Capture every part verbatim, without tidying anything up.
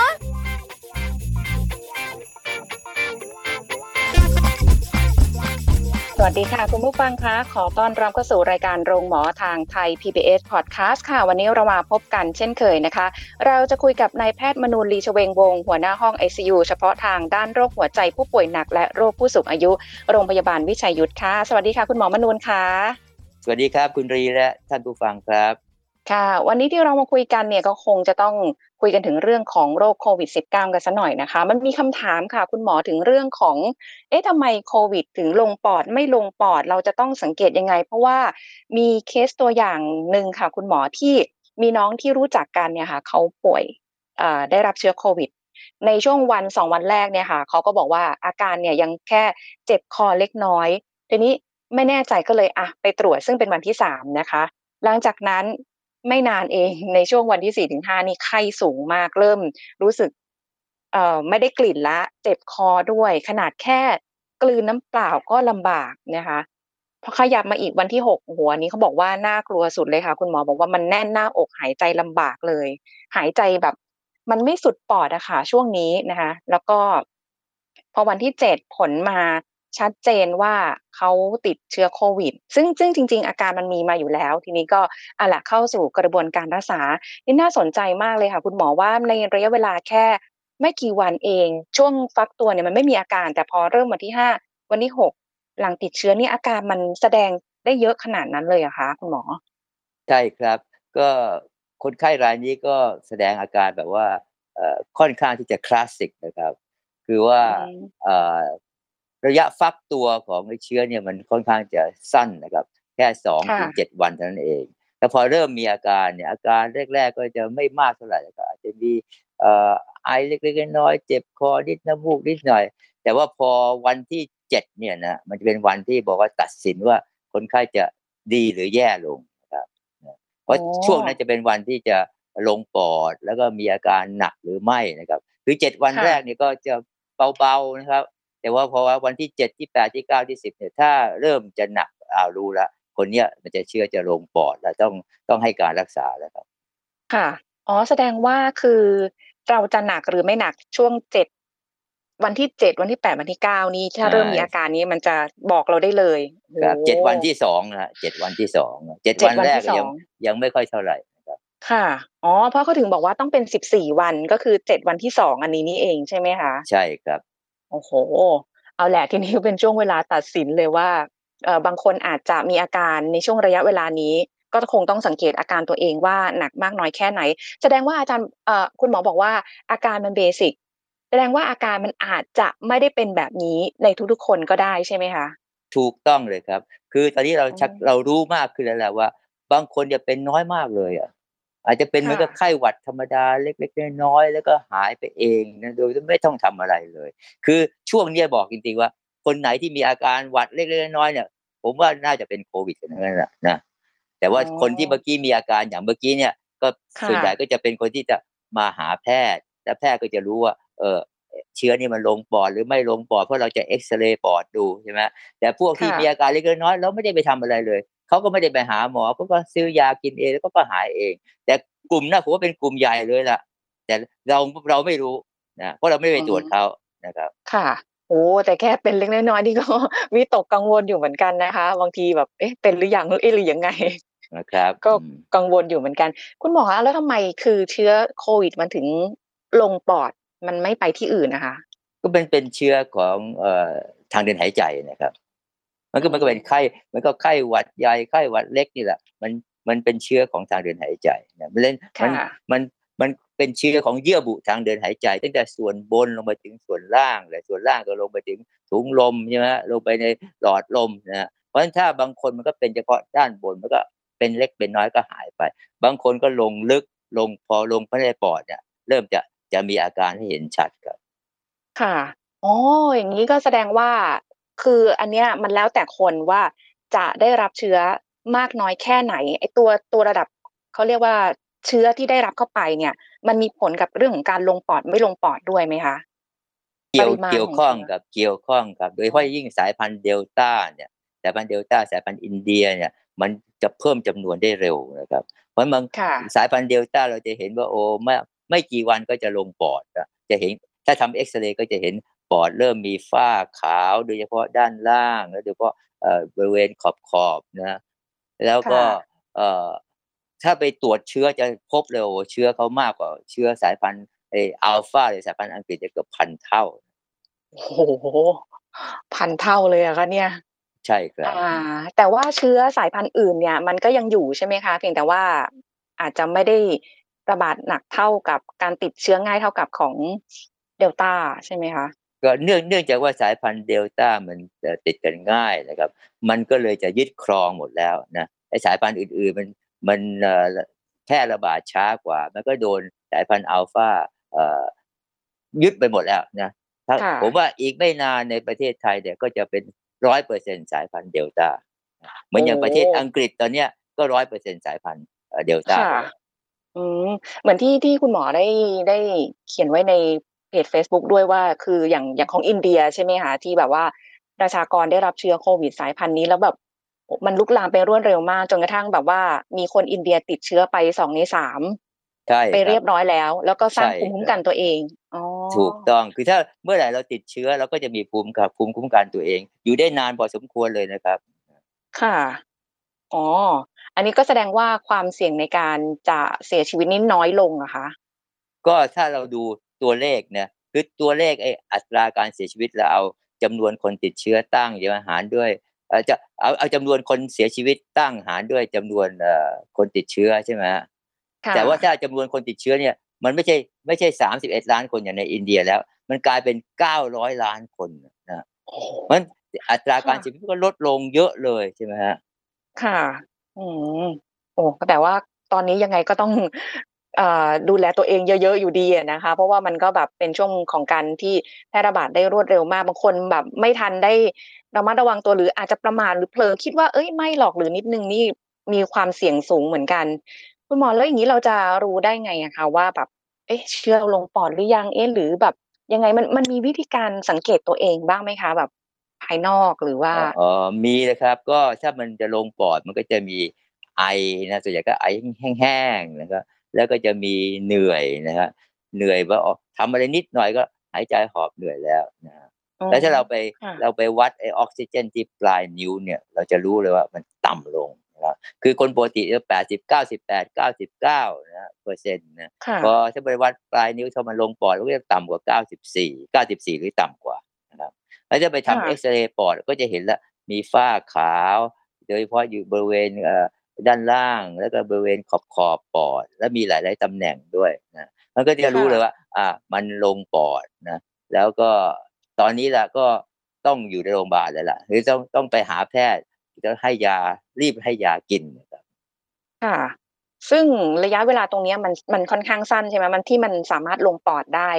ลสวัสดีค่ะคุณผู้ฟังคะขอต้อนรับเข้าสู่รายการโรงหมอทางไทย พี บี เอส Podcast ค่ะวันนี้เรามาพบกันเช่นเคยนะคะเราจะคุยกับนายแพทย์มนูลลีชเวงวงศ์หัวหน้าห้อง ไอ ซี ยู เฉพาะทางด้านโรคหัวใจผู้ป่วยหนักและโรคผู้สูงอายุโรงพยาบาลวิชัยยุทธค่ะสวัสดีค่ะคุณหมอมนูลค่ะสวัสดีครับคุณรีและท่านผู้ฟังครับค่ะวันนี้ที่เรามาคุยกันเนี่ยก็คงจะต้องคุยกันถึงเรื่องของโรคโควิด สิบเก้า กันซะหน่อยนะคะมันมีคำถามค่ะคุณหมอถึงเรื่องของเอ๊ะทำไมโควิดถึงลงปอดไม่ลงปอดเราจะต้องสังเกตยังไงเพราะว่ามีเคสตัวอย่างนึงค่ะคุณหมอที่มีน้องที่รู้จักกันเนี่ยค่ะเขาป่วยเอ่อได้รับเชื้อโควิดในช่วงวันสองวันแรกเนี่ยค่ะเขาก็บอกว่าอาการเนี่ยยังแค่เจ็บคอเล็กน้อยทีนี้ไม่แน่ใจก็เลยอ่ะไปตรวจซึ่งเป็นวันที่สามนะคะหลังจากนั้นไม่นานเองในช่วงวันที่ สี่ถึงห้า นี่ไข้สูงมากเริ่มรู้สึกเอ่อไม่ได้กลิ่นละเจ็บคอด้วยขนาดแค่กลืนน้ำเปล่าก็ลำบากนะคะพอขยับมาอีกวันที่หกหัวนี้เขาบอกว่าน่ากลัวสุดเลยค่ะคุณหมอบอกว่ามันแน่นหน้าอกหายใจลำบากเลยหายใจแบบมันไม่สุดปอดอะค่ะช่วงนี้นะคะแล้วก็พอวันที่เจ็ดผลมาชัดเจนว่าเขาติดเชื้อโควิดซึ่งซึ่งจริงๆอาการมันมีมาอยู่แล้วทีนี้ก็เอาล่ะเข้าสู่กระบวนการรักษานี่น่าสนใจมากเลยค่ะคุณหมอว่าในระยะเวลาแค่ไม่กี่วันเองช่วงฟักตัวเนี่ยมันไม่มีอาการแต่พอเริ่มวันที่ห้าวันที่หกหลังติดเชื้อนี่อาการมันแสดงได้เยอะขนาดนั้นเลยเหรอคะคุณหมอใช่ครับก็คนไข้รายนี้ก็แสดงอาการแบบว่าเอ่อค่อนข้างที่จะคลาสสิกนะครับคือว่าเอ่อระยะฟักตัวของไอ้เชื้อเนี่ยมันค่อนข้างจะสั้นนะครับแค่ สองถึงเจ็ด วันเท่านั้นเองแต่พอเริ่มมีอาการเนี่ยอาการแรกๆก็จะไม่มากเท่าไหร่ก็อาจจะมีเอ่อไอเล็กๆน้อยๆเจ็บคอนิดน้ำมูกนิดหน่อยแต่ว่าพอวันที่เจ็ดเนี่ยนะมันจะเป็นวันที่บอกว่าตัดสินว่าคนไข้จะดีหรือแย่ลงนะครับเพราะช่วงนั้นจะเป็นวันที่จะลงปอดแล้วก็มีอาการหนักหรือไม่นะครับคือเจ็ดวันแรกนี่ก็จะเบาๆนะครับแต่ว่าพอว่าวันที่เจ็ดที่แปดที่เก้าที่สิบเนี่ยถ้าเริ่มจะหนักอ้าวรู้แล้วคนเนี้ยมันจะเชื้อจะลงปอดแล้วต้องต้องให้การรักษาแล้วครับค่ะอ๋อแสดงว่าคือเราจะหนักหรือไม่หนักช่วงเจ็ดวันที่เจ็ดวันที่แปดวันที่เก้านี้ถ้าเริ่มมีอาการนี้มันจะบอกเราได้เลยครับเจ็ดวันที่สองนะเจ็ดวันที่สอง เจ็ดวันแรกยังยังไม่ค่อยเท่าไหร่นะครับค่ะอ๋อเพราะเขาถึงบอกว่าต้องเป็นสิบสี่วันก็คือเจ็ดวันที่สองอันนี้นี่เองใช่มั้ยคะใช่ครับโอ้โหเอาแหละทีนี้เป็นช่วงเวลาตัดสินเลยว่าเอ่อบางคนอาจจะมีอาการในช่วงระยะเวลานี้ก็คงต้องสังเกตอาการตัวเองว่าหนักมากน้อยแค่ไหนแสดงว่าอาจารย์เอ่อคุณหมอบอกว่าอาการมันเบสิกแสดงว่าอาการมันอาจจะไม่ได้เป็นแบบนี้ในทุกๆคนก็ได้ใช่มั้ยคะถูกต้องเลยครับคือตอนนี้เราชักเรารู้มากขึ้นแล้วแหละว่าบางคนจะเป็นน้อยมากเลยอ่ะอาจจะเป็นเหมือนกับไข้หวัดธรรมดาเล็กๆน้อยๆแล้วก็หายไปเองนะโดยไม่ต้องทำอะไรเลยคือช่วงนี้บอกจริงๆว่าคนไหนที่มีอาการหวัดเล็กๆน้อยๆเนี่ยผมว่าน่าจะเป็นโควิดกันนั่นแหละนะแต่ว่าคนที่เมื่อกี้มีอาการอย่างเมื่อกี้เนี่ยก็ส่วนใหญ่ก็จะเป็นคนที่จะมาหาแพทย์และแพทย์ก็จะรู้ว่าเออเชื้อนี่มันลงปอดหรือไม่ลงปอดเพราะเราจะเอ็กซเรย์ปอดดูใช่ไหมแต่พวกที่มีอาการเล็กๆน้อยๆแล้วไม่ได้ไปทำอะไรเลยเขาก็ไม่ได้ไปหาหมอเขาก็ซื้อยากินเองแล้วก็หายเองแต่กลุ่มน่ะผมว่าเป็นกลุ่มใหญ่เลยล่ะแต่เราเราไม่รู้นะเพราะเราไม่ไปตรวจเขานะครับค่ะโอ้แต่แค่เป็นเล็กน้อยๆนี่ก็วิตกกังวลอยู่เหมือนกันนะคะบางทีแบบเอ๊ะเป็นหรือยังเอ๊ะหรือยังไงนะครับก็กังวลอยู่เหมือนกันคุณหมอคะแล้วทำไมคือเชื้อโควิดมันถึงลงปอดมันไม่ไปที่อื่นนะคะก็เป็นเป็นเชื้อของเอ่อทางเดินหายใจนะครับมันก็มันก็เป็นไข้มันก็ไข้หวัดใหญ่ไข้หวัดเล็กนี่แหละมันมันเป็นเชื้อของทางเดินหายใจนะมันเล่นมันมันมันเป็นเชื้อของเยื่อบุทางเดินหายใจตั้งแต่ส่วนบนลงไปถึงส่วนล่างและส่วนล่างก็ลงไปถึงถุงลมใช่มั้ยลงไปในหลอดลมนะเพราะฉะนั้นถ้าบางคนมันก็เป็นเฉพาะด้านบนมันก็เป็นเล็กเป็นน้อยก็หายไปบางคนก็ลงลึกลงพอลงไปในปอดเนี่ยเริ่มจะจะมีอาการให้เห็นชัดครับค่ะ อ๋ออย่างนี้ก็แสดงว่าคืออันเนี้ยมันแล้วแต่คนว่าจะได้รับเชื้อมากน้อยแค่ไหนไอ้ตัวตัวระดับเขาเรียกว่าเชื้อที่ได้รับเข้าไปเนี่ยมันมีผลกับเรื่องของการลงปอดไม่ลงปอดด้วยไหมคะเกี่ยวเกี่ยวข้องกับเกี่ยวข้องกับโดยเฉพาะยิ่งสายพันธุ์เดลต้าเนี่ยสายพันธุ์เดลต้าสายพันธุ์อินเดียเนี่ยมันจะเพิ่มจำนวนได้เร็วนะครับเพราะบางสายพันธุ์เดลต้าเราจะเห็นว่าโอ้ไม่ไม่กี่วันก็จะลงปอดจะเห็นถ้าทำเอ็กซเรย์ก็จะเห็นปอดเริ่มมีฝ้าขาวโดยเฉพาะด้านล่างแล้วโดยเฉพาะบริเวณขอบขอบนะแล้วก็ถ้าไปตรวจเชื้อจะพบเลยโอ้เชื้อเขามากกว่าเชื้อสายพันธุ์ไออัลฟาหรือสายพันธุ์อังกฤษจะเกือบพันเท่าโอ้โหพันเท่าเลยอะคะเนี่ยใช่ครับอ่าแต่ว่าเชื้อสายพันธุ์อื่นเนี่ยมันก็ยังอยู่ใช่ไหมคะเพียงแต่ว่าอาจจะไม่ได้ระบาดหนักเท่ากับการติดเชื้อง่ายเท่ากับของเดลต้าใช่ไหมคะก็เนื่องเนื่องจากว่าสายพันธุ์เดลต้ามันติดกันง่ายนะครับมันก็เลยจะยึดครองหมดแล้วนะไอสายพันธุ์อื่นๆมันมันแพร่ระบาดช้ากว่ามันก็โดนสายพันธุ์อัลฟายึดไปหมดแล้วนะผมว่าอีกไม่นานในประเทศไทยเนี่ยก็จะเป็น หนึ่งร้อยเปอร์เซ็นต์ สายพันธุ์เดลต้าเหมือนอย่างประเทศอังกฤษตอนเนี้ยก็ หนึ่งร้อยเปอร์เซ็นต์ สายพันธุ์เดลต้าอืมเหมือนที่ที่คุณหมอได้ได้เขียนไว้ในเพจ Facebook ด้วยว่าคืออย่างอย่างของอินเดียใช่มั้ยคะที่แบบว่าประชากรได้รับเชื้อโควิดสายพันธุ์นี้แล้วแบบมันลุกลามไปรวดเร็วมากจนกระทั่งแบบว่ามีคนอินเดียติดเชื้อไปสองในสามใช่ไปเรียบร้อยแล้วแล้วก็สร้างภูมิคุ้มกันตัวเองอ๋อถูกต้องคือถ้าเมื่อไหร่เราติดเชื้อเราก็จะมีภูมิกับภูมิคุ้มกันตัวเองอยู่ได้นานพอสมควรเลยนะครับค่ะอ๋ออันนี้ก็แสดงว่าความเสี่ยงในการจะเสียชีวิตนี้น้อยลงเหรอคะก็ถ้าเราดูตัวเลขเนี่ยคือตัวเลขไอ้อัตราการเสียชีวิตเราเอาจำนวนคนติดเชื้อตั้งเดี๋ยวหารด้วยเอ่อจะเอาเอาจำนวนคนเสียชีวิตตั้งหารด้วยจำนวนเอ่อคนติดเชื้อใช่มั้ยฮะแต่ว่าถ้าจำนวนคนติดเชื้อเนี่ยมันไม่ใช่ไม่ใช่สามสิบเอ็ดล้านคนอย่างในอินเดียแล้วมันกลายเป็นเก้าร้อยล้านคนนะมันอัตราการเสียชีวิตก็ลดลงเยอะเลยใช่มั้ยฮะค่ะอืมโอ้แต่ว่าตอนนี้ยังไงก็ต้องดูแลตัวเองเยอะๆอยู่ดีนะคะเพราะว่ามันก็แบบเป็นช่วงของการที่แพร่ระบาดได้รวดเร็วมากบางคนแบบไม่ทันได้ระมัดระวังตัวหรืออาจจะประมาทหรือเผลอคิดว่าเอ้ยไม่หรอกหรือนิดนึงนี่มีความเสี่ยงสูงเหมือนกันคุณหมอแล้วอย่างนี้เราจะรู้ได้ไงอะคะว่าแบบเอ๊ะเชื้อลงปอดหรือยังเอ๊ะหรือแบบยังไงมันมันมีวิธีการสังเกตตัวเองบ้างไหมคะแบบภายนอกหรือว่าอ๋อมีนะครับก็ถ้ามันจะลงปอดมันก็จะมีไอนะส่วนใหญ่ก็ไอแห้งๆนะครับแล้วก็จะมีเหนื่อยนะฮะเหนื่อยว่าออกทำอะไรนิดหน่อยก็หายใจหอบเหนื่อยแล้วนะฮะแล้วถ้าเราไปเราไปวัดไอออกซิเจนที่ปลายนิ้วเนี่ยเราจะรู้เลยว่ามันต่ำลงนะคือคนปกติจะแปดสิบเก้าสิบแปดเก้าสิบเก้านะเปอร์เซ็นต์นะพอถ้าไปวัดปลายนิ้วถ้ามันลงปอดก็จะต่ำกว่าเก้าสิบสี่เก้าสิบสี่หรือต่ำกว่านะครับแล้วจะไปทำเอ็กซเรย์ปอดก็จะเห็นละมีฝ้าขาวโดยเฉพาะอยู่บริเวณเอ่อด้านล่างแล้วก็บริเวณขอบขอบปอดและมีหลายๆตำแหน่งด้วยนะมันก็จะรู้เลยว่าอ่ามันลงปอดนะแล้วก็ตอนนี้ล่ะก็ต้องอยู่ในโรงพยาบาลแล้วล่ะหรือต้องต้องไปหาแพทย์จะให้ยารีบให้ยากินนะครับค่ะซึ่งระยะเวลาตรงนี้มันมันค่อนข้างสั้นใช่ไหมมันที่มันสามารถลงปอดได้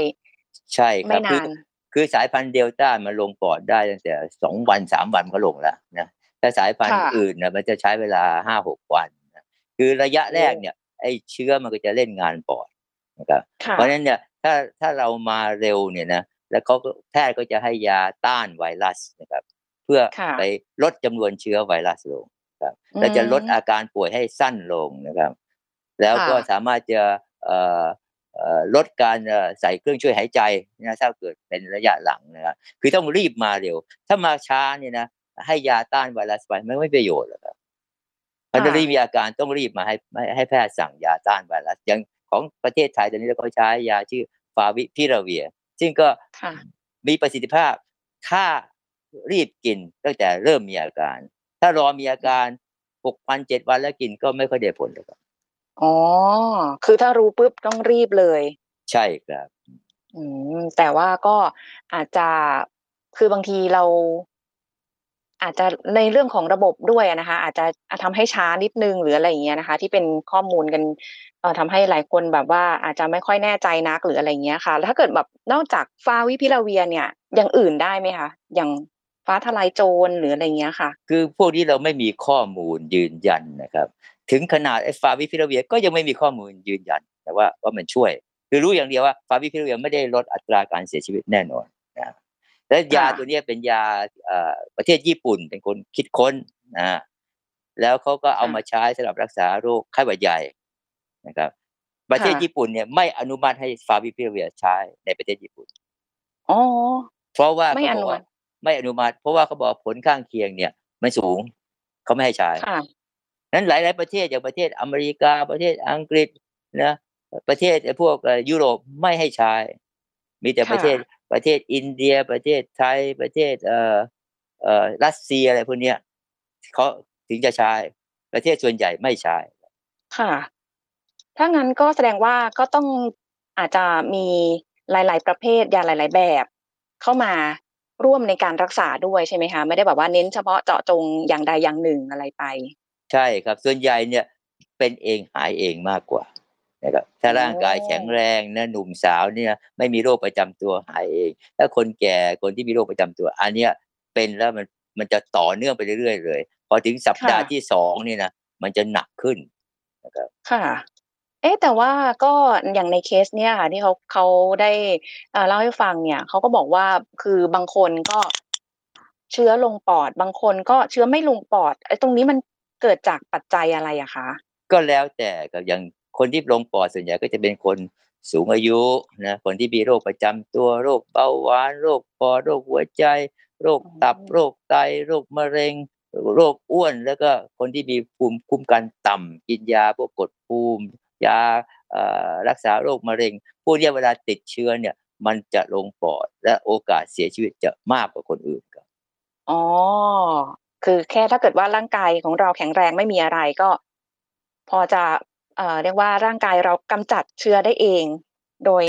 ใช่ครับคือคือสายพันธุ์เดลต้ามันลงปอดได้ตั้งแต่สองวันสามวันก็ลงแล้วนะแต่สายพันธุ์อื่นน่ะมันจะใช้เวลา ห้าหก วันนะคือระยะแรกเนี่ยไอ้เชื้อมันก็จะเล่นงานปอดนะครับเพราะฉะนั้นเนี่ยถ้าถ้าเรามาเร็วเนี่ยนะแล้วเค้าก็แพทย์ก็จะให้ยาต้านไวรัสนะครับเพื่อไปลดจำนวนเชื้อไวรัสลงครับและจะลดอาการป่วยให้สั้นลงนะครับแล้วก็สามารถจะเอ่อเอ่อลดการใส่เครื่องช่วยหายใจนะถ้าเกิดเป็นระยะหลังนะครับคือต้องรีบมาเร็วถ้ามาช้าเนี่ยนะให้ยาต้านไวรัสไปไม่ไม่ประโยชน์หรอกครับมันจะรีบมีอาการต้องรีบมาให้ให้แพทย์สั่งยาต้านไวรัสอย่างของประเทศไทยตอนนี้เราก็ใช้ยาชื่อฟาวิพิราเวียซึ่งก็มีประสิทธิภาพถ้ารีบกินตั้งแต่เริ่มมีอาการถ้ารอมีอาการ หกถึงเจ็ด วันแล้วกินก็ไม่ค่อยได้ผลหรอกครับอ๋อคือถ้ารู้ปุ๊บต้องรีบเลยใช่ครับอืมแต่ว่าก็อาจจะคือบางทีเรา อาจจะในเรื่องของระบบด้วยนะคะอาจจะทำให้ช้านิดนึงหรืออะไรอย่างเงี้ยนะคะที่เป็นข้อมูลกันเอ่อทำให้หลายคนแบบว่าอาจจะไม่ค่อยแน่ใจนักหรืออะไรเงี้ยค่ะแล้วถ้าเกิดแบบนอกจากฟาวิพิลาเวียเนี่ยอย่างอื่นได้ไหมคะอย่างฟ้าทลายโจรหรืออะไรเงี้ยค่ะคือพวกนี้เราไม่มีข้อมูลยืนยันนะครับถึงขนาดไอ้ฟาวิพิลาเวียก็ยังไม่มีข้อมูลยืนยันแต่ว่าว่ามันช่วยคือรู้อย่างเดียวว่าฟาวิพิลาเวียไม่ได้ลดอัตราการเสียชีวิตแน่นอนนะและยาตัวนี้เป็นยาประเทศญี่ปุ่นเป็นคนคิดค้นนะแล้วเขาก็เอามาใช้สำหรับรักษาโรคไข้หวัดใหญ่นะครับประเทศญี่ปุ่นเนี่ยไม่อนุมัติให้ฟาวิพิลาเวียใช้ในประเทศญี่ปุ่นอ๋อเพราะว่าไม่อนุมัติไม่อนุมัติเพราะว่าเขาบอกผลข้างเคียงเนี่ยมันสูงเขาไม่ให้ใช้นั้นหลายๆประเทศอย่างประเทศอเมริกาประเทศอังกฤษนะประเทศพวกยุโรปไม่ให้ใช้มีแต่ประเทศประเทศอินเดียประเทศไทยประเทศเอ่อเอ่อรัสเซียอะไรพวกเนี้ยเค้าถึงจะใช้ประเทศส่วนใหญ่ไม่ใช้ค่ะถ้างั้นก็แสดงว่าก็ต้องอาจจะมีหลายๆประเภทยาหลายๆแบบเข้ามาร่วมในการรักษาด้วยใช่ไหมคะไม่ได้แบบว่าเน้นเฉพาะเจาะจงอย่างใดอย่างหนึ่งอะไรไปใช่ครับส่วนใหญ่เนี่ยเป็นเองหายเองมากกว่านะครับถ้าร่างกายแข็งแรงนะหนุ่มสาวเนี่ยไม่มีโรคประจำตัวหายเองถ้าคนแก่คนที่มีโรคประจำตัวอันเนี้ยเป็นแล้วมันมันจะต่อเนื่องไปเรื่อยๆเลยพอถึงสัปดาห์ที่สองนี่นะมันจะหนักขึ้นนะครับค่ะเอ๊ะแต่ว่าก็อย่างในเคสเนี่ยค่ะที่เขาเขาได้เล่าให้ฟังเนี่ยเขาก็บอกว่าคือบางคนก็เชื้อลงปอดบางคนก็เชื้อไม่ลงปอดไอ้ตรงนี้มันเกิดจากปัจจัยอะไรอะคะก็แล้วแต่กับอย่างคนที่ลงปอดส่วนใหญ่ก็จะเป็นคนสูงอายุนะคนที่มีโรคประจำตัวโรคเบาหวานโรคปอดโรคหัวใจโรคตับโรคไตโรคมะเร็งโรคอ้วนแล้วก็คนที่มีภูมิคุ้มกันต่ำกินยาพวกกดภูมิยารักษาโรคมะเร็งพวกนี้เวลาติดเชื้อเนี่ยมันจะลงปอดและโอกาสเสียชีวิตจะมากกว่าคนอื่นครับอ๋อคือแค่ถ้าเกิดว่าร่างกายของเราแข็งแรงไม่มีอะไรก็พอจะเอ่อเรียกว่าร่างกายเรากำจัดเชื้อได้เองโดย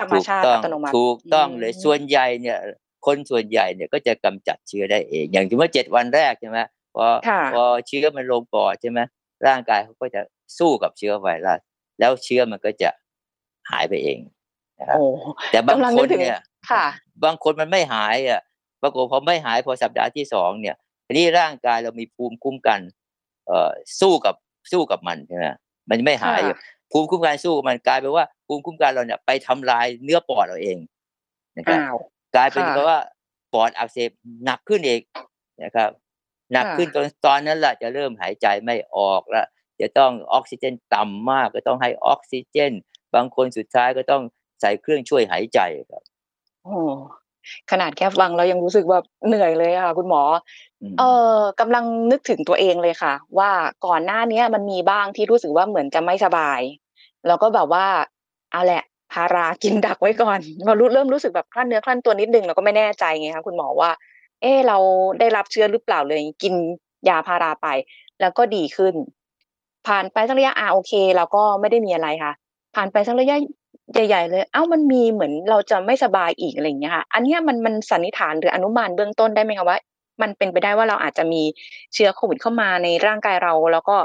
ธรรมชาติอัตโนมัติถูกต้องเลยส่วนใหญ่เนี่ยคนส่วนใหญ่เนี่ยก็จะกำจัดเชื้อได้เองอย่างที่ว่าเจ็ดวันแรกใช่ไหมพอพอเชื้อมันลงปอดใช่ไหมร่างกายเขาก็จะสู้กับเชื้อไวรัสแล้วเชื้อมันก็จะหายไปเองนะครับแต่บางคนเนี่ยบางคนมันไม่หายอ่ะปรากฏพอไม่หายพอสัปดาห์ที่สองเนี่ยทีนี้ร่างกายเรามีภูมิคุ้มกันเอ่อสู้กับสู้กับมันใช่ไหมมันไม่หายภูมิคุ้มกันสู้มันกลายเป็นว่าภูมิคุ้มกันเราเนี่ยไปทำลายเนื้อปอดเราเองนะครับกลายเป็นเพราะว่าปอดอักเสบหนักขึ้นเองนะครับหนักขึ้นจนตอนนั้นแหละจะเริ่มหายใจไม่ออกแล้วจะต้องออกซิเจนต่ำมากก็ต้องให้ออกซิเจนบางคนสุดท้ายก็ต้องใส่เครื่องช่วยหายใจครับโอ้ขนาดแค่ฟังเรายังรู้สึกแบบเหนื่อยเลยค่ะคุณหมอเออกำลังนึกถึงตัวเองเลยค่ะว่าก่อนหน้านี้มันมีบ้างที่รู้สึกว่าเหมือนจะไม่สบายแล้วก็แบบว่าเอาแหละพารากินดักไว้ก่อนพอรู้เริ่มรู้สึกแบบคลั่นเนื้อคลั่นตัวนิดนึงเราก็ไม่แน่ใจไงคะคุณหมอว่าเออเราได้รับเชื้อหรือเปล่าเลยกินยาพาราไปแล้วก็ดีขึ้นผ่านไปสักระยะอ่ะโอเคเราก็ไม่ได้มีอะไรค่ะผ่านไปสักระยะใหญ่ๆเลยเอ้ามันมีเหมือนเราจะไม่สบายอีกอะไรอย่างเงี้ยค่ะอันเนี้ยมันมันสันนิษฐานหรืออนุมานเบื้องต้นได้ไหมคะว่ามันเป็นไปได้ว่าเราอาจจะมีเชื้อโควิดเข้ามาในร่างกายเราแล้วก็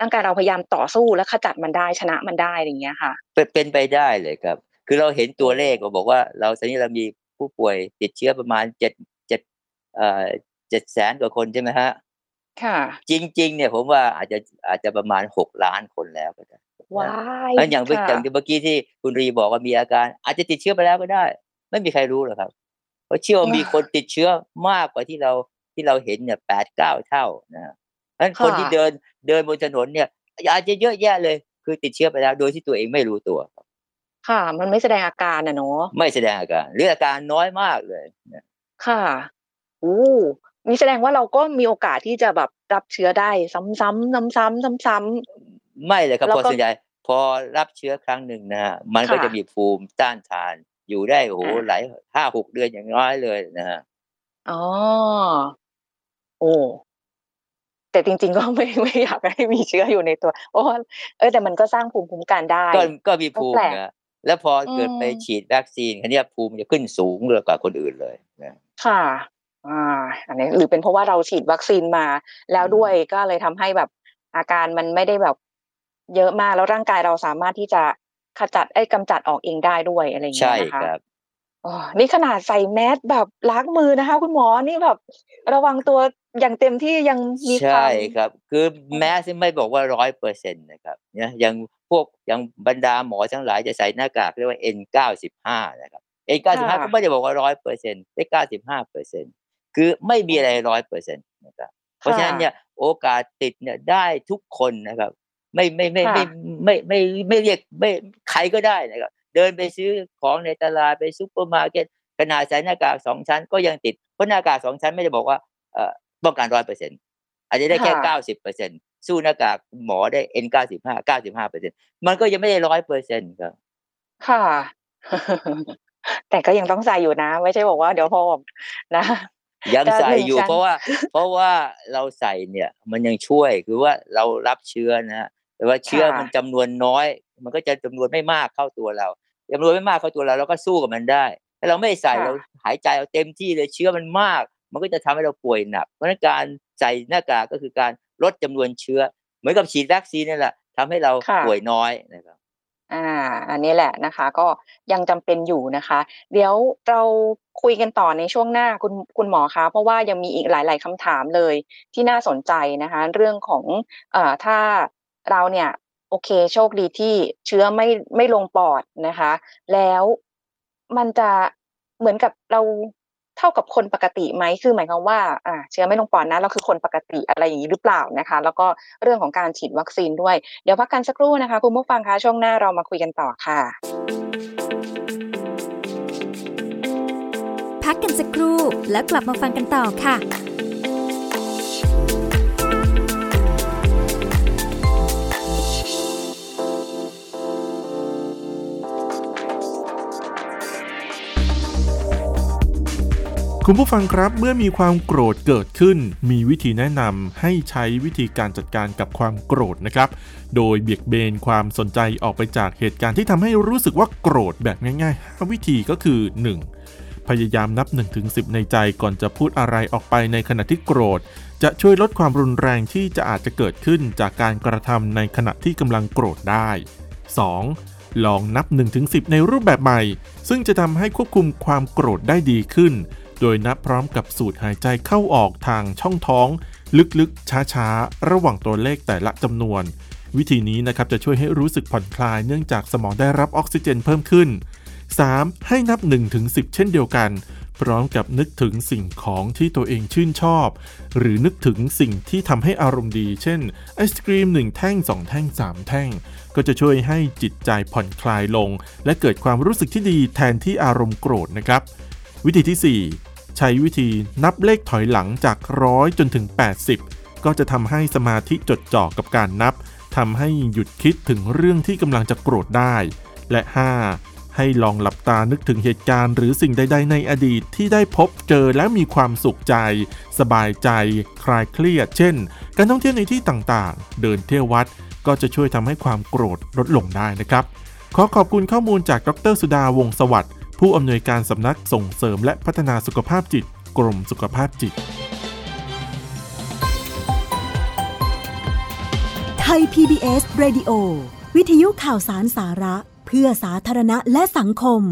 ร่างกายเราพยายามต่อสู้และขจัดมันได้ชนะมันได้อะไรอย่างเงี้ยค่ะเป็นเป็นไปได้เลยครับคือเราเห็นตัวเลขก็บอกว่าเราตอนนี้เรามีผู้ป่วยติดเชื้อประมาณเจ็ดเจ็ดเอ่อเจ็ดแสนกว่าคนใช่ไหมฮะค่ะจริงๆเนี่ยผมว่าอาจจะอาจจะประมาณหกล้านคนแล้วก็ได้ว้ายแล้วอย่างเมื่อกี้ที่คุณรีบอกว่ามีอาการอาจจะติดเชื้อไปแล้วก็ได้ไม่มีใครรู้หรอกครับเพราะเชื่อว่ามีคนติดเชื้อมากกว่าที่เราที่เราเห็นเนี่ย แปดถึงเก้า เท่านะเพราะฉะนั้นคนที่เดินเดินบนถนนเนี่ยอาจจะเยอะแยะเลยคือติดเชื้อไปแล้วโดยที่ตัวเองไม่รู้ตัวค่ะมันไม่แสดงอาการน่ะเนาะไม่แสดงอาการหรืออาการน้อยมากเลยค่ะอู้นี่แสดงว่าเราก็มีโอกาสที่จะแบบรับเชื้อได้ซ้ำๆซ้ำๆซ้ำๆไม่เลยครับพอส่วนใหญ่พอรับเชื้อครั้งหนึ่งนะฮะมันก็จะมีภูมิต้านทานอยู่ได้โอ้โหหลายห้าหกเดือนอย่างน้อยเลยนะฮะอ๋อโอ้แต่จริงๆก็ไม่ไม่อยากให้มีเชื้ออยู่ในตัวเพราะว่าเออแต่มันก็สร้างภูมิคุ้มกันได้ก็ก็มีภูมินะแล้วพอเกิดไปฉีดวัคซีนคันนี้ภูมิจะขึ้นสูงเรื่อยกว่าคนอื่นเลยนะค่ะ อ่าอันนี้หรือเป็นเพราะว่าเราฉีดวัคซีนมาแล้วด้วยก็เลยทำให้แบบอาการมันไม่ได้แบบเยอะมากแล้วร่างกายเราสามารถที่จะขจัดไอ้กำจัดออกเองได้ด้วยอะไรอย่างเงี้ยนะคะใช่ครับอ๋อนี่ขนาดใส่แมสแบบล้างมือนะคะคุณหมอนี่แบบระวังตัวอย่างเต็มที่ยังมีความใช่ครับคือแมสที่ไม่บอกว่า หนึ่งร้อยเปอร์เซ็นต์ นะครับเนี่ยยังพวกยังบรรดาหมอทั้งหลายจะใส่หน้ากากเรียกว่า เอ็น เก้าสิบห้า นะครับ เอ็น เก้าสิบห้า ก็ไม่ได้บอกว่า หนึ่งร้อยเปอร์เซ็นต์ ได้ เก้าสิบห้าเปอร์เซ็นต์ คือไม่มีอะไร หนึ่งร้อยเปอร์เซ็นต์ นะครับเพราะฉะนั้นเนี่ยโอกาสติดเนี่ยได้ทุกคนนะครับไม่ไม่ไม่ไม่ไม่ไม่ไม่เรียกไม่ใครก็ได้นะครับเดินไปซื้อของในตลาดไปซุปเปอร์มาร์เก็ตขนาดใส่หน้ากากสองชั้นก็ยังติดเพราะหน้ากากสองชั้นไม่ได้บอกว่าเอ่อป้องกัน หนึ่งร้อยเปอร์เซ็นต์ อาจจะได้แค่ เก้าสิบเปอร์เซ็นต์ สู้หน้ากากหมอได้ เอ็น เก้าสิบห้า เก้าสิบห้าเปอร์เซ็นต์ มันก็ยังไม่ได้ หนึ่งร้อยเปอร์เซ็นต์ ครับค่ะแต่ก็ยังต้องใส่อยู่นะไม่ใช่บอกว่าเดี๋ยวพอนะยังใส่อยู่เพราะว่าเพราะว่าเราใส่เนี่ยมันยังช่วยคือว่าเรารับเชื้อนะแต่ว่าเชื้อมันจำนวนน้อยมันก็จะจำนวนไม่มากเข้าตัวเราจำนวนไม่มากเข้าตัวเราเราก็สู้กับมันได้ถ้าเราไม่ใส่เราหายใจเอาเต็มที่เลยเชื้อมันมากมันก็จะทำให้เราป่วยหนักเพราะฉะนั้นการใส่หน้ากากก็คือการลดจำนวนเชื้อเหมือนกับฉีดวัคซีนนี่แหละทำให้เราป่วยน้อยนะครับอ่าอันนี้แหละนะคะก็ยังจำเป็นอยู่นะคะเดี๋ยวเราคุยกันต่อในช่วงหน้าคุณคุณหมอคะเพราะว่ายังมีอีกหลายๆคำถามเลยที่น่าสนใจนะคะเรื่องของเอ่อถ้าเราเนี่ยโอเคโชคดีที่เชื้อไม่ไม่ลงปอดนะคะแล้วมันจะเหมือนกับเราเท่ากับคนปกติไหมคือหมายความว่าอ่าเชื้อไม่ลงปอดนะเราคือคนปกติอะไรอย่างนี้หรือเปล่านะคะแล้วก็เรื่องของการฉีดวัคซีนด้วยเดี๋ยวพักกันสักครู่นะคะคุณผู้ฟังคะช่วงหน้าเรามาคุยกันต่อค่ะพักกันสักครู่แล้วกลับมาฟังกันต่อค่ะคุณผู้ฟังครับเมื่อมีความโกรธเกิดขึ้นมีวิธีแนะนำให้ใช้วิธีการจัดการกับความโกรธนะครับโดยเบี่ยงเบนความสนใจออกไปจากเหตุการณ์ที่ทำให้รู้สึกว่าโกรธแบบง่ายๆวิธีก็คือหนึ่งพยายามนับ หนึ่งถึงสิบ ในใจก่อนจะพูดอะไรออกไปในขณะที่โกรธจะช่วยลดความรุนแรงที่จะอาจจะเกิดขึ้นจากการกระทำในขณะที่กำลังโกรธได้สองลองนับ หนึ่งถึงสิบ ในรูปแบบใหม่ซึ่งจะทำให้ควบคุมความโกรธได้ดีขึ้นโดยนับพร้อมกับสูดหายใจเข้าออกทางช่องท้องลึกๆช้าๆระหว่างตัวเลขแต่ละจำนวนวิธีนี้นะครับจะช่วยให้รู้สึกผ่อนคลายเนื่องจากสมองได้รับออกซิเจนเพิ่มขึ้นสามให้นับ หนึ่งถึงสิบ เช่นเดียวกันพร้อมกับนึกถึงสิ่งของที่ตัวเองชื่นชอบหรือนึกถึงสิ่งที่ทำให้อารมณ์ดีเช่นไอศกรีมหนึ่งแท่งสองแท่งสามแท่งก็จะช่วยให้จิตใจผ่อนคลายลงและเกิดความรู้สึกที่ดีแทนที่อารมณ์โกรธนะครับวิธีที่สี่ใช้วิธีนับเลขถอยหลังจากหนึ่งร้อยจนถึงแปดสิบก็จะทำให้สมาธิจดจ่อกับการนับทำให้หยุดคิดถึงเรื่องที่กำลังจะโกรธได้และห้าให้ลองหลับตานึกถึงเหตุการณ์หรือสิ่งใดๆในอดีตที่ได้พบเจอและมีความสุขใจสบายใจคลายเครียดเช่นการท่องเที่ยวในที่ต่างๆเดินเที่ยววัดก็จะช่วยทำให้ความโกรธลดลงได้นะครับขอขอบคุณข้อมูลจากดร.สุดาวงศ์สวัสดิ์ผู้อำนวยการสำนักส่งเสริมและพัฒนาสุขภาพจิตกรมสุขภาพจิตไทย พี บี เอส Radio วิทยุข่าวสารสาระเพื่อสาธารณะและสังคม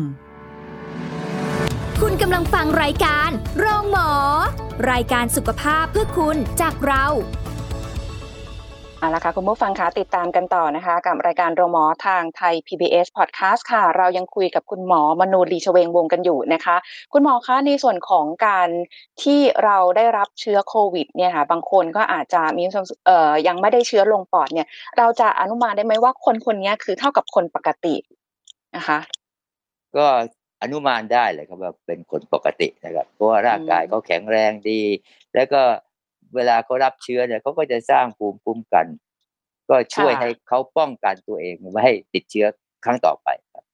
คุณกำลังฟังรายการโรงหมอรายการสุขภาพเพื่อคุณจากเราเอาล่ะค่ะคุณผู้ฟังคะติดตามกันต่อนะคะกับรายการโรงหมอทางไทย พี บี เอส Podcast ค่ะเรายังคุยกับคุณหมอมนูลีชเวงวงกันอยู่นะคะคุณหมอคะในส่วนของการที่เราได้รับเชื้อโควิดเนี่ยค่ะบางคนก็อาจจะมีเอ่อยังไม่ได้เชื้อลงปอดเนี่ยเราจะอนุมานได้ไหมว่าคนคนนี้คือเท่ากับคนปกตินะคะก็อนุมานได้เลยครับว่าเป็นคนปกตินะครับเพราะว่าร่างกายเขาแข็งแรงดีแล้วก็เวลาเขารับเชื้อเนี่ยเขาก็จะสร้างภูมิคุ้มกันก็ช่วยให้เขาป้องกันตัวเองไม่ให้ติดเชื้อครั้งต่อไปครับ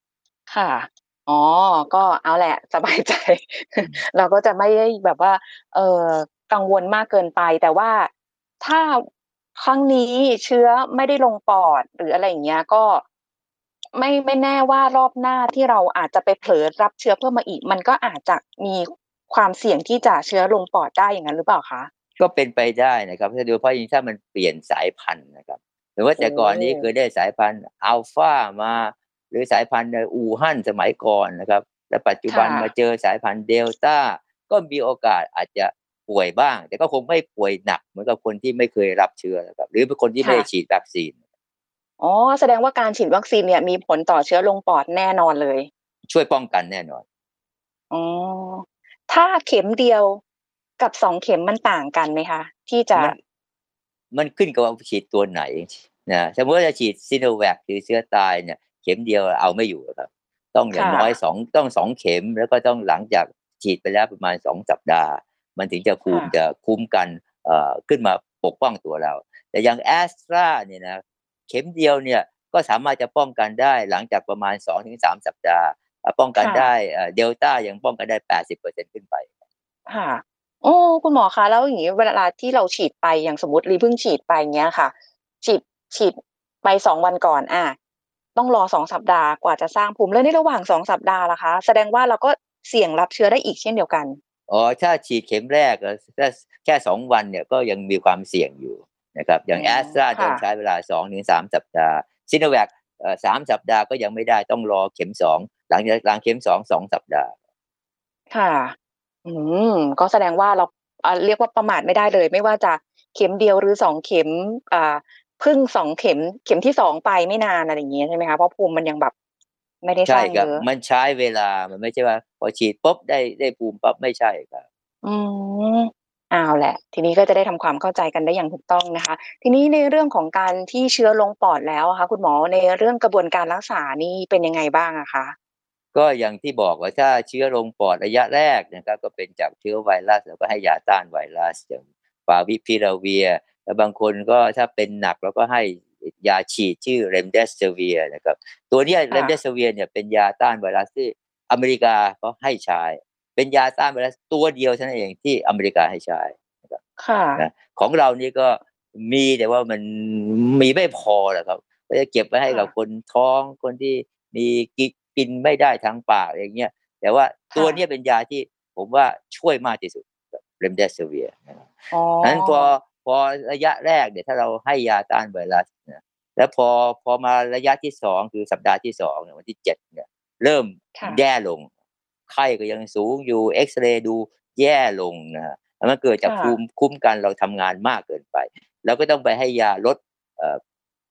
ค่ะอ๋อก็เอาแหละสบายใจ เราก็จะไม่ได้แบบว่าเออกังวลมากเกินไปแต่ว่าถ้าครั้งนี้เชื้อไม่ได้ลงปอดหรืออะไรอย่างเงี้ยก็ไม่ไม่แน่ว่ารอบหน้าที่เราอาจจะไปเผลอรับเชื้อเพิ่มมาอีกมันก็อาจจะมี ความเสี่ยงที่จะเชื้อลงปอดได้อย่างนั้นหรือเปล่าคะก็เป็นไปได้นะครับถ้าดูเพราะยิ่งถ้ามันเปลี่ยนสายพันธุ์นะครับหรือว่าแต่ก่อนนี้เคยได้สายพันธุ์อัลฟามาหรือสายพันธุ์อู่ฮั่นสมัยก่อนนะครับและปัจจุบันมาเจอสายพันธุ์เดลต้าก็มีโอกาสอาจจะป่วยบ้างแต่ก็คงไม่ป่วยหนักเหมือนกับคนที่ไม่เคยรับเชื้อนะครับหรือเป็นคนที่ไม่ได้ฉีดวัคซีนอ๋อแสดงว่าการฉีดวัคซีนเนี่ยมีผลต่อเชื้อลงปอดแน่นอนเลยช่วยป้องกันแน่นอนอ๋อถ้าเข็มเดียวกับสองเข็มมันต่างกันไหมคะที่จะมันขึ้นกับว่าฉีดตัวไหนนะสมมติว่าจะฉีดซิโนแวคหรือเชื้อตายเนี่ยเข็มเดียวเอาไม่อยู่ครับต้องอย่างน้อยสองต้องสองเข็มแล้วก็ต้องหลังจากฉีดไปแล้วประมาณสองสัปดาห์มันถึงจะภูมิจะคุ้มกันเอ่อขึ้นมาปกป้องตัวเราแต่อย่างแอสตราเนี่ยนะเข็มเดียวเนี่ยก็สามารถจะป้องกันได้หลังจากประมาณ สองถึงสาม สัปดาห์ป้องกันได้เดลต้ายังป้องกันได้ แปดสิบเปอร์เซ็นต์ ขึ้นไปค่ะโอ้คุณหมอคะแล้วอย่างนี้เวลาที่เราฉีดไปอย่างสมมติรีเพิ่งฉีดไปเงี้ยค่ะฉีดฉีดไปสองวันก่อนอ่ะต้องรอสองสัปดาห์กว่าจะสร้างภูมิแล้วในระหว่างสองสัปดาห์ล่ะคะแสดงว่าเราก็เสี่ยงรับเชื้อได้อีกเช่นเดียวกันอ๋อถ้าฉีดเข็มแรกแค่สองวันเนี่ยก็ยังมีความเสี่ยงอยู่นะครับอย่าง Astra ต้องใช้เวลา สองถึงสาม สัปดาห์ Sinovac เอ่อสามสัปดาห์ก็ยังไม่ได้ต้องรอเข็มสองหลังจากหลังเข็มสอง สองสัปดาห์ค่ะอืมก็แสดงว่าเราเรียกว่าประมาทไม่ได้เลยไม่ว่าจะเข็มเดียวหรือสองเข็มอ่าเพิ่งสองเข็มเข็มที่สองไปไม่นานอะไรอย่างเงี้ยใช่มั้ยคะเพราะภูมิมันยังแบบไม่ได้ใช่ครับมันใช้เวลามันไม่ใช่ว่าพอฉีดปุ๊บได้ได้ภูมิปั๊บไม่ใช่ครับอืมอ้าวแหละทีนี้ก็จะได้ทำความเข้าใจกันได้อย่างถูกต้องนะคะทีนี้ในเรื่องของการที่เชื้อลงปอดแล้วค่ะคุณหมอในเรื่องกระบวนการรักษานี่เป็นยังไงบ้างอะคะก็อย่างที่บอกว่าถ้าเชื้อลงปอดระยะแรกนะครับก็เป็นจากเชื้อไวรัสแล้วก็ให้ยาต้านไวรัสอย่างฟาวิพิราเวียและบางคนก็ถ้าเป็นหนักแล้วก็ให้ยาฉีดชื่อ Remdesivir นะครับตัวนี้ Remdesivir เนี่ยเป็นยาต้านไวรัสที่อเมริกาเขาให้ใช้เป็นยาต้านไวรัสตัวเดียวเท่านั้นเองที่อเมริกาให้ใช้นะครับค่ะนะของเรานี่ก็มีแต่ว่ามันมีไม่พอแหละครับก็จะเก็บไว้ให้กับคนท้องคนที่มีกินไม่ได้ทางปากอย่างเงี้ยแต่ว่าตัวนี้เป็นยาที่ผมว่าช่วยมากที่สุด Remdesivir นะครับนั้นพอพอระยะแรกเดี๋ยวถ้าเราให้ยาต้านไวรัสนะแล้วพอพอมาระยะที่สองคือสัปดาห์ที่สองเนี่ยวันที่เจ็ดเนี่ยเริ่มแย่ลงไข้ก็ยังสูงอยู่เอ็กซเรย์ดูแย่ลงนะมันเกิดจากภูมิคุ้มกันเราทำงานมากเกินไปแล้วก็ต้องไปให้ยาลดเอ่อ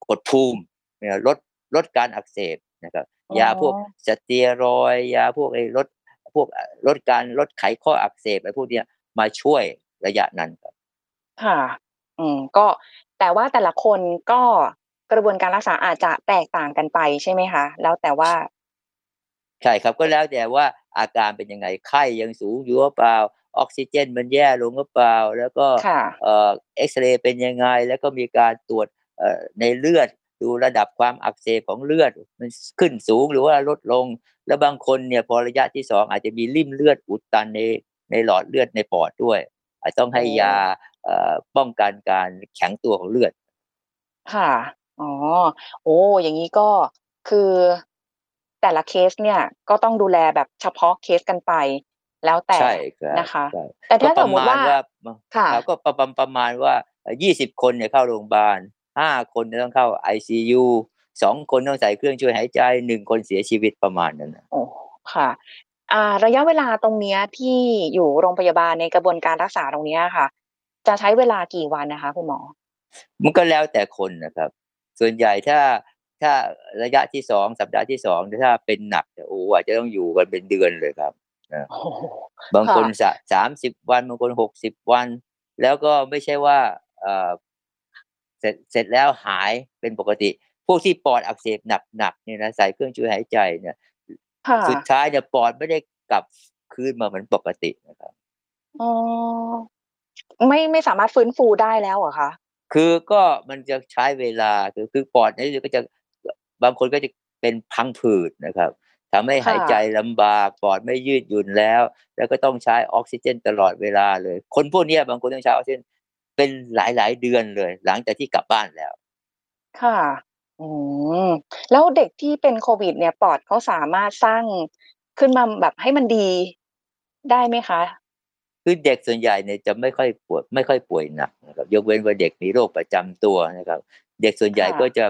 กดภูมินะลดลดการอักเสบนะครับยาพวกสเตียรอยด์ยาพวกไอ้ลดพวกลดการลดไขข้ออักเสบอะไรพวกเนี้ยมาช่วยระยะนั้นครับค่ะอืมก็แต่ว่าแต่ละคนก็กระบวนการรักษาอาจจะแตกต่างกันไปใช่ไหมคะแล้วแต่ว่าใช่ครับก็แล้วแต่ว่าอาการเป็นยังไงไข้ยังสูงอยู่หรือเปล่าออกซิเจนมันแย่ลงหรือเปล่าแล้วก็เอ่อเอ็กซเรย์เป็นยังไงแล้วก็มีการตรวจเอ่อในเลือดดูระดับความอักเสบของเลือดมันขึ้นสูงหรือว่าลดลงแล้วบางคนเนี่ยพอระยะที่สองอาจจะมีริ่มเลือดอุดตันในในหลอดเลือดในปอดด้วยอาจต้องให้ยาเอ่อป้องกันการแข็งตัวของเลือดค่ะอ๋อโอ้อย่างนี้ก็คือแต่ละเคสเนี่ยก็ต้องดูแลแบบเฉพาะเคสกันไปแล้วแต่นะคะแต่ถ้าสมมติว่าค่ะก็ประมาณว่ายี่สิบคนเนี่ยเข้าโรงพยาบาลห้าคนต้องเข้า ไอ ซี ยู สองคนต้องใส่เครื่องช่วยหายใจหนึ่งคนเสียชีวิตประมาณนั้นนะโอ้ค่ะอ่าระยะเวลาตรงเนี้ยที่อยู่โรงพยาบาลในกระบวนการรักษาตรงเนี้ยค่ะจะใช้เวลากี่วันนะคะคุณหมอมันก็แล้วแต่คนนะครับส่วนใหญ่ถ้าถ้าระยะที่สองสัปดาห์ที่สองถ้าเป็นหนักโอ้อาจจะต้องอยู่กันเป็นเดือนเลยครับนะบางคนสามสิบวันบางคนหกสิบวันแล้วก็ไม่ใช่ว่าเอ่อเสร็จเสร็จแล้วหายเป็นปกติพวกที่ปอดอักเสบหนักๆเนี่ยนะใส่เครื่องช่วยหายใจเนี่ยสุดท้ายเนี่ยปอดไม่ได้กลับคืนมาเหมือนปกตินะครับอ๋อไม่ไม่สามารถฟื้นฟูได้แล้วเหรอคะคือก็มันจะใช้เวลาคือคือปอดนี่ก็จะบางคนก็จะเป็นพังผืดนะครับทำให้หายใจลำบากปอดไม่ยืดหยุ่นแล้วแล้วก็ต้องใช้ออกซิเจนตลอดเวลาเลยคนพวกนี้บางคนต้องใช้ออกซิเจนเป็นหลายๆเดือนเลยหลังจากที่กลับบ้านแล้วค่ะอืมแล้วเด็กที่เป็นโควิดเนี่ยปอดเขาสามารถสร้างขึ้นมาแบบให้มันดีได้ไหมคะ คือเด็กส่วนใหญ่เนี่ยจะไม่ค่อยปวดไม่ค่อยป่วยหนักนะครับยกเว้นว่าเด็กมีโรคประจำตัวนะครับเด็กส่วนใหญ่ก็จะ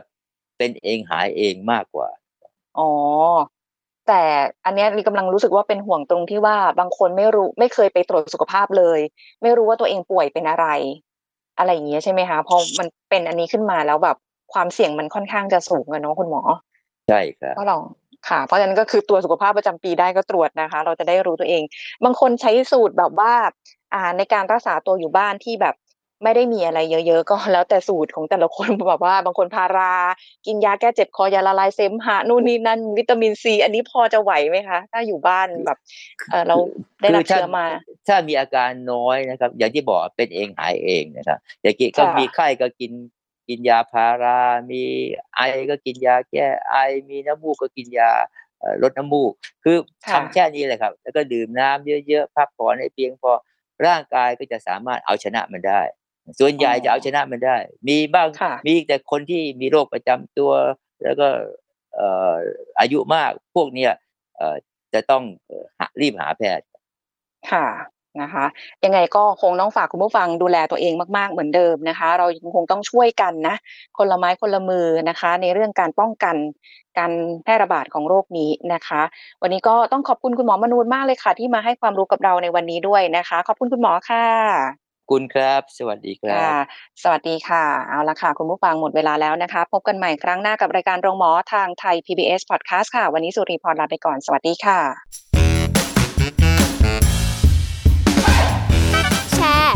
เป็นเองหายเองมากกว่าอ๋อแต่อันนี้กำลังรู้สึกว่าเป็นห่วงตรงที่ว่าบางคนไม่รู้ไม่เคยไปตรวจสุขภาพเลยไม่รู้ว่าตัวเองป่วยเป็นอะไรอะไรอย่างเงี้ยใช่ไหมคะพอมันเป็นอันนี้ขึ้นมาแล้วแบบความเสี่ยงมันค่อนข้างจะสูงอะเนาะคุณหมอใช่ครับก็ลองค่ะเพราะฉะนั้นก็คือตัวสุขภาพประจำปีได้ก็ตรวจนะคะเราจะได้รู้ตัวเองบางคนใช้สูตรแบบว่าอ่าในการรักษาตัวอยู่บ้านที่แบบไม่ได้มีอะไรเยอะๆก็แล้วแต่สูตรของแต่ละคนแบบว่าบางคนพารากินยาแก้เจ็บคอยาละลายเสมหะนู่นนี่นั่นวิตามินซีอันนี้พอจะไหวไหมคะถ้าอยู่บ้านแบบเออเราได้รับเชื้อมาถ้ามีอาการน้อยนะครับอย่างที่บอกเป็นเองหายเองนะครับอย่างที่ก็มีไข้ก็กินกินยาพารามีไอก็กินยาแก้ไอมีน้ำมูกก็กินยาลดน้ำมูกคือทำแค่นี้แหละครับแล้วก็ดื่มน้ำเยอะๆพักผ่อนให้เพียงพอร่างกายก็จะสามารถเอาชนะมันได้ส่วนใหญ่จะเอาชนะมันได้มีบ้างมีแต่คนที่มีโรคประจำตัวแล้วก็อายุมากพวกนี้จะต้องรีบหาแพทย์ค่ะนะคะยังไงก็คงต้องฝากคุณผู้ฟังดูแลตัวเองมากๆเหมือนเดิมนะคะเราคงต้องช่วยกันนะคนละไม้คนละมือนะคะในเรื่องการป้องกันการแพร่ระบาดของโรคนี้นะคะวันนี้ก็ต้องขอบคุณคุณหมอมนูนมากเลยค่ะที่มาให้ความรู้กับเราในวันนี้ด้วยนะคะขอบคุณคุณหมอค่ะคุณครับสวัสดีครับสวัสดีค่ะเอาละค่ะคุณผู้ฟังหมดเวลาแล้วนะคะพบกันใหม่ครั้งหน้ากับรายการโรงหมอทางไทย พี บี เอส Podcast ค่ะวันนี้สุรีพรลาไปก่อนสวัสดีค่ะแชร์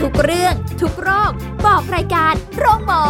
ทุกเรื่องทุกโรคบอกรายการโรงหมอ